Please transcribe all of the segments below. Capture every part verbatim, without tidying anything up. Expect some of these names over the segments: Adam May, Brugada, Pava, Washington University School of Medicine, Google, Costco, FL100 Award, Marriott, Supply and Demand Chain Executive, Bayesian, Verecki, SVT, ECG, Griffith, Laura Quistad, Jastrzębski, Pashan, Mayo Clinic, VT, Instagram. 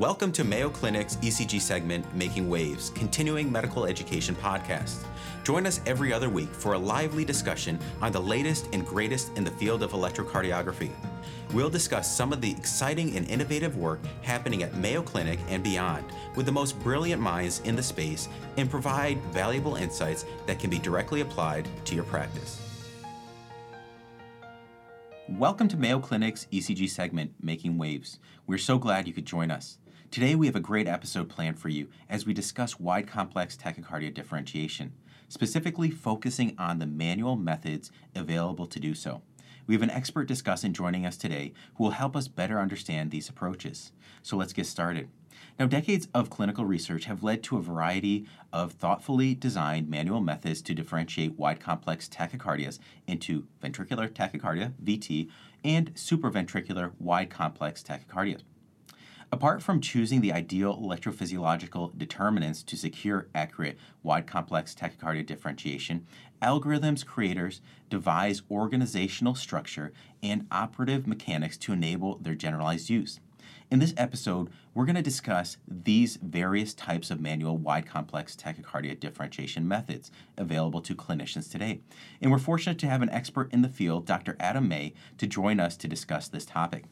Welcome to Mayo Clinic's E C G segment, Making Waves, Continuing Medical Education Podcast. Join us every other week for a lively discussion on the latest and greatest in the field of electrocardiography. We'll discuss some of the exciting and innovative work happening at Mayo Clinic and beyond with the most brilliant minds in the space and provide valuable insights that can be directly applied to your practice. Welcome to Mayo Clinic's E C G segment, Making Waves. We're so glad you could join us. Today we have a great episode planned for you as we discuss wide complex tachycardia differentiation, specifically focusing on the manual methods available to do so. We have an expert discussant joining us today who will help us better understand these approaches. So let's get started. Now, decades of clinical research have led to a variety of thoughtfully designed manual methods to differentiate wide complex tachycardias into ventricular tachycardia, V T, and supraventricular wide complex tachycardia. Apart from choosing the ideal electrophysiological determinants to secure accurate wide complex tachycardia differentiation, algorithms creators devise organizational structure and operative mechanics to enable their generalized use. In this episode, we're going to discuss these various types of manual wide complex tachycardia differentiation methods available to clinicians today. And we're fortunate to have an expert in the field, Doctor Adam May, to join us to discuss this topic.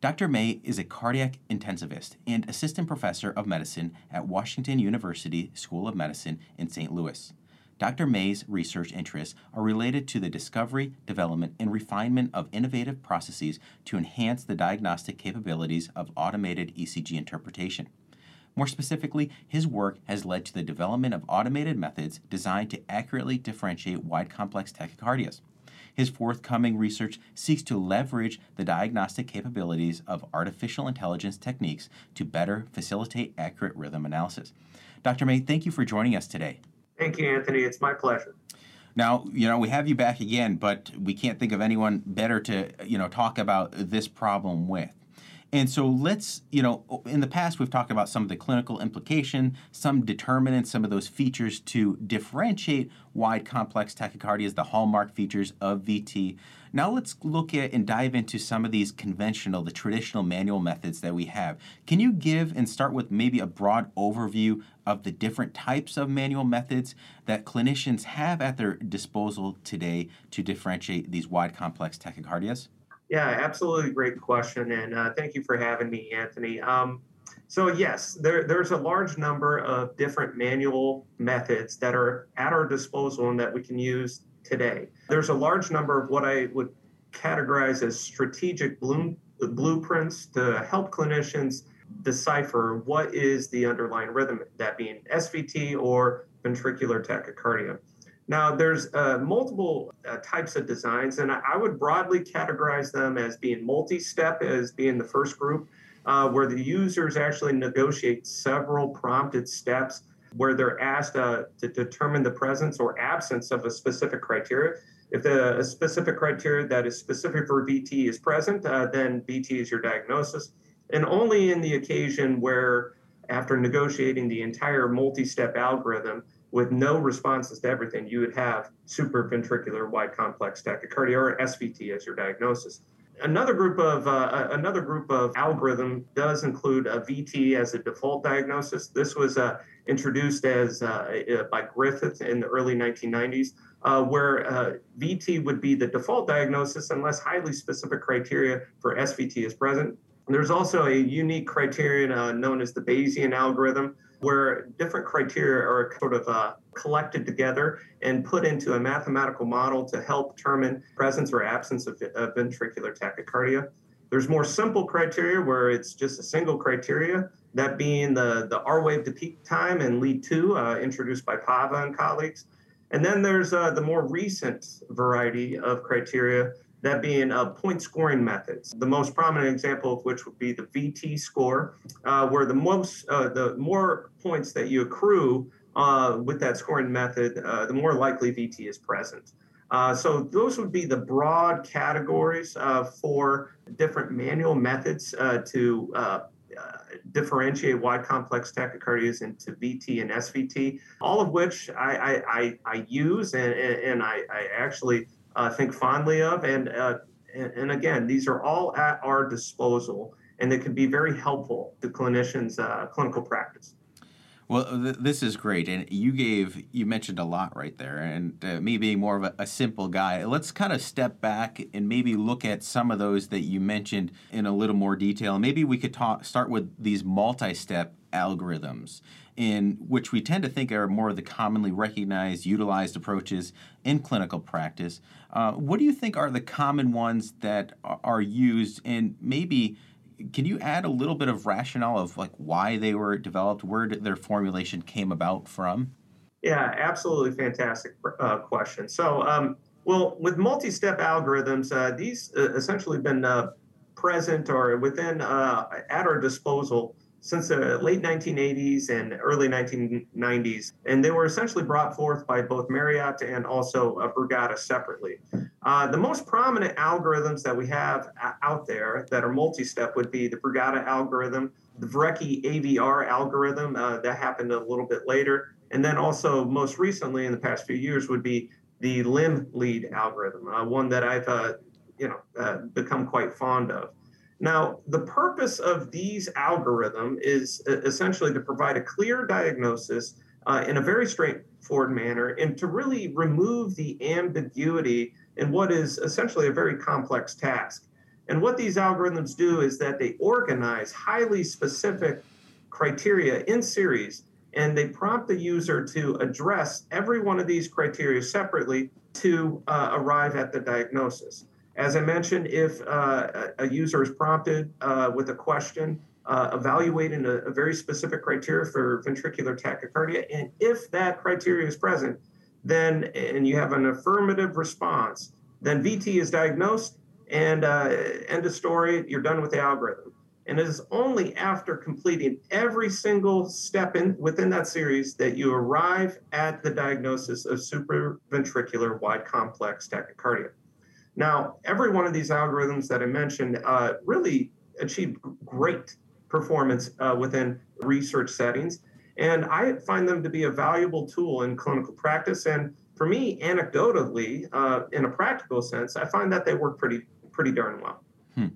Doctor May is a cardiac intensivist and assistant professor of medicine at Washington University School of Medicine in Saint Louis. Doctor May's research interests are related to the discovery, development, and refinement of innovative processes to enhance the diagnostic capabilities of automated E C G interpretation. More specifically, his work has led to the development of automated methods designed to accurately differentiate wide complex tachycardias. His forthcoming research seeks to leverage the diagnostic capabilities of artificial intelligence techniques to better facilitate accurate rhythm analysis. Doctor May, thank you for joining us today. Thank you, Anthony. It's my pleasure. Now, you know, we have you back again, but we can't think of anyone better to, you know, talk about this problem with. And so let's, you know, in the past, we've talked about some of the clinical implication, some determinants, some of those features to differentiate wide complex tachycardias, the hallmark features of V T. Now let's look at and dive into some of these conventional, the traditional manual methods that we have. Can you give and start with maybe a broad overview of the different types of manual methods that clinicians have at their disposal today to differentiate these wide complex tachycardias? Yeah, absolutely great question, and uh, thank you for having me, Anthony. Um, so yes, there, there's a large number of different manual methods that are at our disposal and that we can use today. There's a large number of what I would categorize as strategic bloom, blueprints to help clinicians decipher what is the underlying rhythm, that being S V T or ventricular tachycardia. Now, there's uh, multiple uh, types of designs, and I would broadly categorize them as being multi-step, as being the first group, uh, where the users actually negotiate several prompted steps where they're asked uh, to determine the presence or absence of a specific criteria. If the a specific criteria that is specific for V T is present, uh, then V T is your diagnosis. And only in the occasion where, after negotiating the entire multi-step algorithm, with no responses to everything, you would have supraventricular wide complex tachycardia, or S V T, as your diagnosis. Another group of uh, another group of algorithm does include a V T as a default diagnosis. This was uh, introduced as uh, by Griffith in the early nineteen nineties, uh, where uh, V T would be the default diagnosis unless highly specific criteria for S V T is present. There's also a unique criterion uh, known as the Bayesian algorithm, where different criteria are sort of uh, collected together and put into a mathematical model to help determine presence or absence of, of ventricular tachycardia. There's more simple criteria where it's just a single criteria, that being the, the R-wave to peak time and lead two, uh, introduced by Pava and colleagues. And then there's uh, the more recent variety of criteria, that being uh, point scoring methods, the most prominent example of which would be the V T score, uh, where the most, uh, the more points that you accrue uh, with that scoring method, uh, the more likely V T is present. Uh, so those would be the broad categories uh, for different manual methods uh, to uh, uh, differentiate wide complex tachycardias into V T and S V T, all of which I, I, I, I use and, and I, I actually Uh, think fondly of, and, uh, and and again, these are all at our disposal, and that could be very helpful to clinicians' uh, clinical practice. Well, th- this is great, and you gave, you mentioned a lot right there, and uh, me being more of a, a simple guy, let's kind of step back and maybe look at some of those that you mentioned in a little more detail. Maybe we could talk, start with these multi-step algorithms, in which we tend to think are more of the commonly recognized, utilized approaches in clinical practice. Uh, what do you think are the common ones that are used, and maybe can you add a little bit of rationale of like why they were developed, where their formulation came about from? Yeah, absolutely fantastic uh, question. So, um, well, with multi-step algorithms, uh, these uh, essentially been uh, present or within uh, at our disposal since the late nineteen eighties and early nineteen nineties, and they were essentially brought forth by both Marriott and also uh, Brugada separately. Uh, the most prominent algorithms that we have out there that are multi-step would be the Brugada algorithm, the Verecki A V R algorithm, uh, that happened a little bit later, and then also most recently in the past few years would be the Limb Lead algorithm, uh, one that I've uh, you know uh, become quite fond of. Now, the purpose of these algorithms is essentially to provide a clear diagnosis uh, in a very straightforward manner and to really remove the ambiguity in what is essentially a very complex task. And what these algorithms do is that they organize highly specific criteria in series, and they prompt the user to address every one of these criteria separately to uh, arrive at the diagnosis. As I mentioned, if uh, a user is prompted uh, with a question uh, evaluating a, a very specific criteria for ventricular tachycardia, and if that criteria is present, then and you have an affirmative response, then V T is diagnosed, and uh, end of story, you're done with the algorithm. And it is only after completing every single step in within that series that you arrive at the diagnosis of supraventricular wide complex tachycardia. Now, every one of these algorithms that I mentioned uh, really achieved great performance uh, within research settings, and I find them to be a valuable tool in clinical practice. And for me, anecdotally, uh, in a practical sense, I find that they work pretty, pretty darn well. Hmm.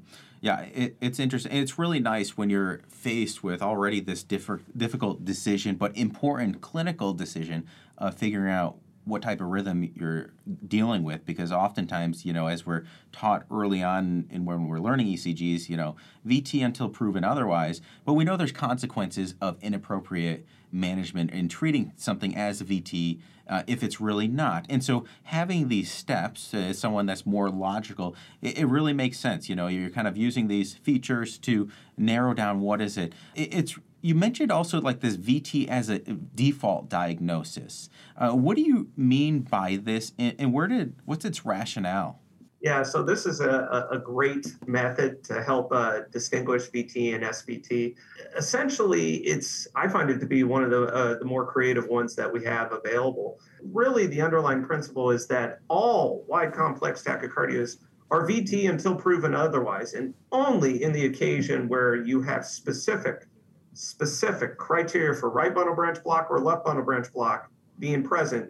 Yeah, it, it's interesting. And it's really nice when you're faced with already this differ, difficult decision, but important clinical decision of figuring out what type of rhythm you're dealing with, because oftentimes, you know, as we're taught early on in when we're learning E C Gs, you know, V T until proven otherwise, but we know there's consequences of inappropriate management in treating something as a V T uh, if it's really not. And so having these steps as uh, someone that's more logical, it, it really makes sense. You know, you're kind of using these features to narrow down what is it. it it's You mentioned also like this V T as a default diagnosis. Uh, what do you mean by this, and, and where did what's its rationale? Yeah, so this is a, a great method to help uh, distinguish V T and S V T. Essentially, it's I find it to be one of the, uh, the more creative ones that we have available. Really, the underlying principle is that all wide complex tachycardias are V T until proven otherwise, and only in the occasion where you have specific specific criteria for right bundle branch block or left bundle branch block being present,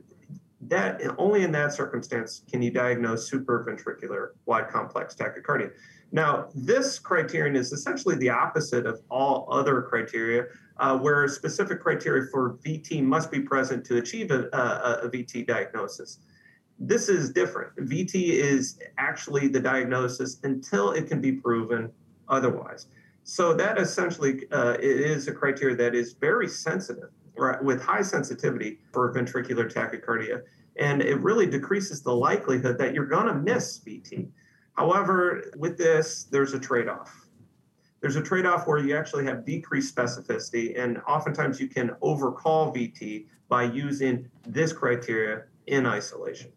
that only in that circumstance can you diagnose supraventricular wide complex tachycardia. Now, this criterion is essentially the opposite of all other criteria, uh, where specific criteria for V T must be present to achieve a, a, a V T diagnosis. This is different. V T is actually the diagnosis until it can be proven otherwise. So that essentially uh, it is a criteria that is very sensitive, right, with high sensitivity for ventricular tachycardia, and it really decreases the likelihood that you're going to miss V T. However, with this, there's a trade-off. There's a trade-off where you actually have decreased specificity, and oftentimes you can overcall V T by using this criteria in isolation.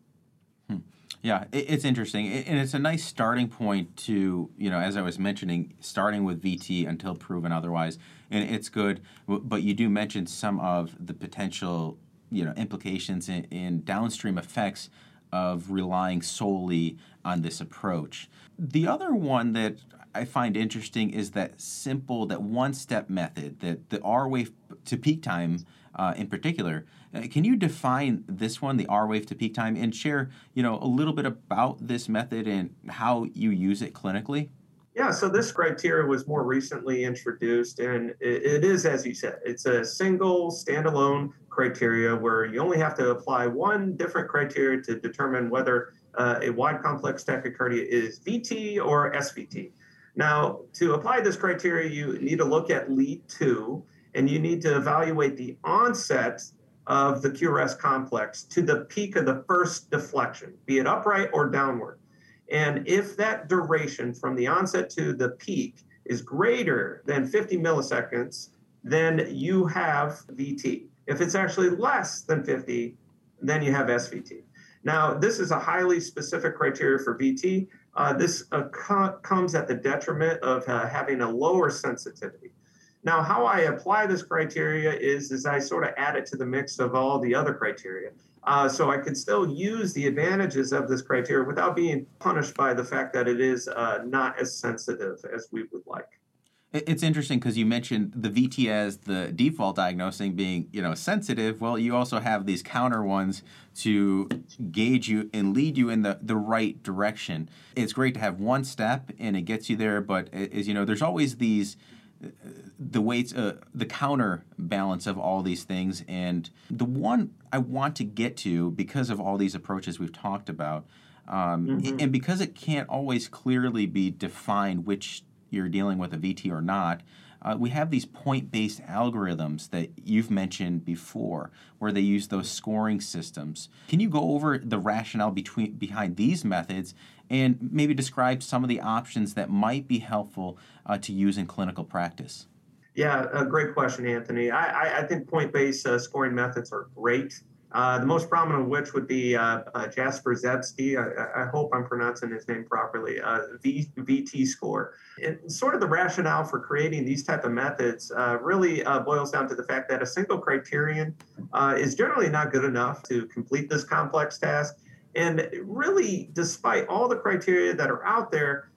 Hmm. Yeah, it's interesting, and it's a nice starting point to, you know, as I was mentioning, starting with V T until proven otherwise, and it's good, but you do mention some of the potential, you know, implications in, in downstream effects of relying solely on this approach. The other one that I find interesting is that simple, that one-step method, that the R-wave to peak time uh, in particular. Uh, can you define this one, the R-wave to peak time, and share, you know, a little bit about this method and how you use it clinically? Yeah, so this criteria was more recently introduced, and it, it is, as you said, it's a single standalone criteria where you only have to apply one different criteria to determine whether uh, a wide complex tachycardia is V T or S V T. Now, to apply this criteria, you need to look at lead two, and you need to evaluate the onset of the Q R S complex to the peak of the first deflection, be it upright or downward. And if that duration from the onset to the peak is greater than fifty milliseconds, then you have V T. If it's actually less than fifty, then you have S V T. Now, this is a highly specific criteria for V T. Uh, this uh, co- comes at the detriment of uh, having a lower sensitivity. Now, how I apply this criteria is, is I sort of add it to the mix of all the other criteria. Uh, so I can still use the advantages of this criteria without being punished by the fact that it is uh, not as sensitive as we would like. It's interesting because you mentioned the V T as the default diagnosing being, you know, sensitive. Well, you also have these counter ones to gauge you and lead you in the, the right direction. It's great to have one step and it gets you there, but as you know, there's always these, the weights, uh, the counterbalance of all these things. And the one I want to get to because of all these approaches we've talked about, um, mm-hmm. and because it can't always clearly be defined which you're dealing with a V T or not, uh, we have these point-based algorithms that you've mentioned before where they use those scoring systems. Can you go over the rationale between behind these methods and maybe describe some of the options that might be helpful uh, to use in clinical practice? Yeah, a great question, Anthony. I, I think point-based uh, scoring methods are great. Uh, the most prominent of which would be uh, uh, Jastrzębski. I, I hope I'm pronouncing his name properly, uh, v, VT score. And sort of the rationale for creating these type of methods uh, really uh, boils down to the fact that a single criterion uh, is generally not good enough to complete this complex task. And really, despite all the criteria that are out there,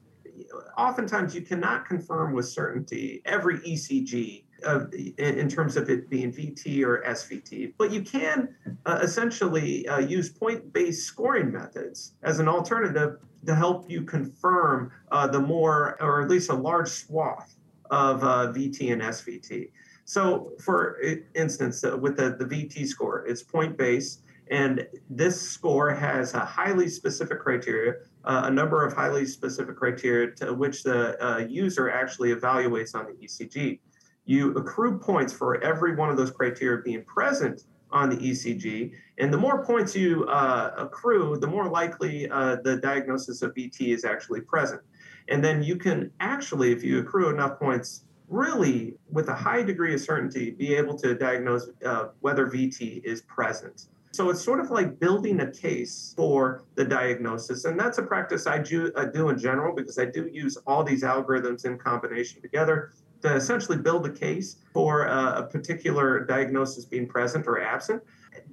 oftentimes you cannot confirm with certainty every E C G Of, in terms of it being V T or S V T, but you can uh, essentially uh, use point-based scoring methods as an alternative to help you confirm uh, the more, or at least a large swath of uh, V T and S V T. So for instance, uh, with the, the V T score, it's point-based, and this score has a highly specific criteria, uh, a number of highly specific criteria to which the uh, user actually evaluates on the E C G. You accrue points for every one of those criteria being present on the E C G. And the more points you uh, accrue, the more likely uh, the diagnosis of V T is actually present. And then you can actually, if you accrue enough points, really with a high degree of certainty, be able to diagnose uh, whether V T is present. So it's sort of like building a case for the diagnosis. And that's a practice I do, I do in general, because I do use all these algorithms in combination together to essentially build a case for a particular diagnosis being present or absent.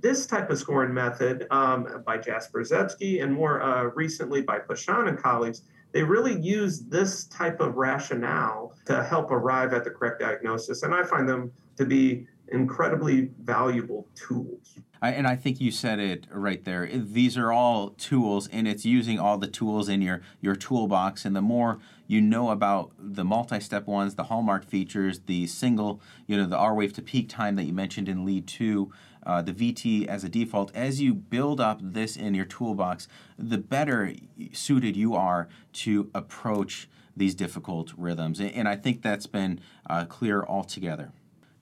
This type of scoring method um, by Jastrzębski and more uh, recently by Pashan and colleagues, they really use this type of rationale to help arrive at the correct diagnosis. And I find them to be incredibly valuable tools. I, and I think you said it right there. These are all tools, and it's using all the tools in your, your toolbox. And the more you know about the multi-step ones, the hallmark features, the single, you know, the R-wave to peak time that you mentioned in lead two, uh, the V T as a default, as you build up this in your toolbox, the better suited you are to approach these difficult rhythms. And, and I think that's been uh, clear altogether.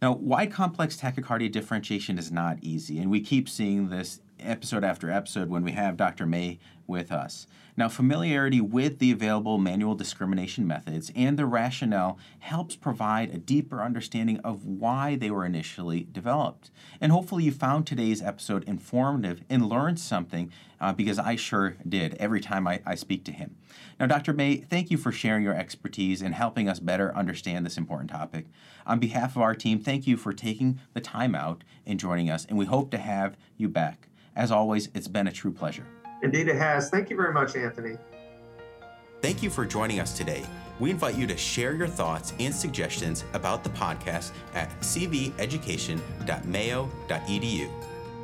Now, wide complex tachycardia differentiation is not easy, and we keep seeing this episode after episode when we have Doctor May with us. Now, familiarity with the available manual discrimination methods and the rationale helps provide a deeper understanding of why they were initially developed. And hopefully you found today's episode informative and learned something, uh, because I sure did every time I, I speak to him. Now, Doctor May, thank you for sharing your expertise and helping us better understand this important topic. On behalf of our team, thank you for taking the time out and joining us, and we hope to have you back. As always, it's been a true pleasure. Indeed it has. Thank you very much, Anthony. Thank you for joining us today. We invite you to share your thoughts and suggestions about the podcast at c v education dot mayo dot e d u.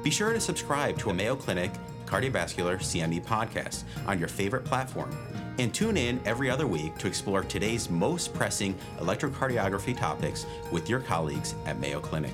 Be sure to subscribe to a Mayo Clinic Cardiovascular C M E podcast on your favorite platform. And tune in every other week to explore today's most pressing electrocardiography topics with your colleagues at Mayo Clinic.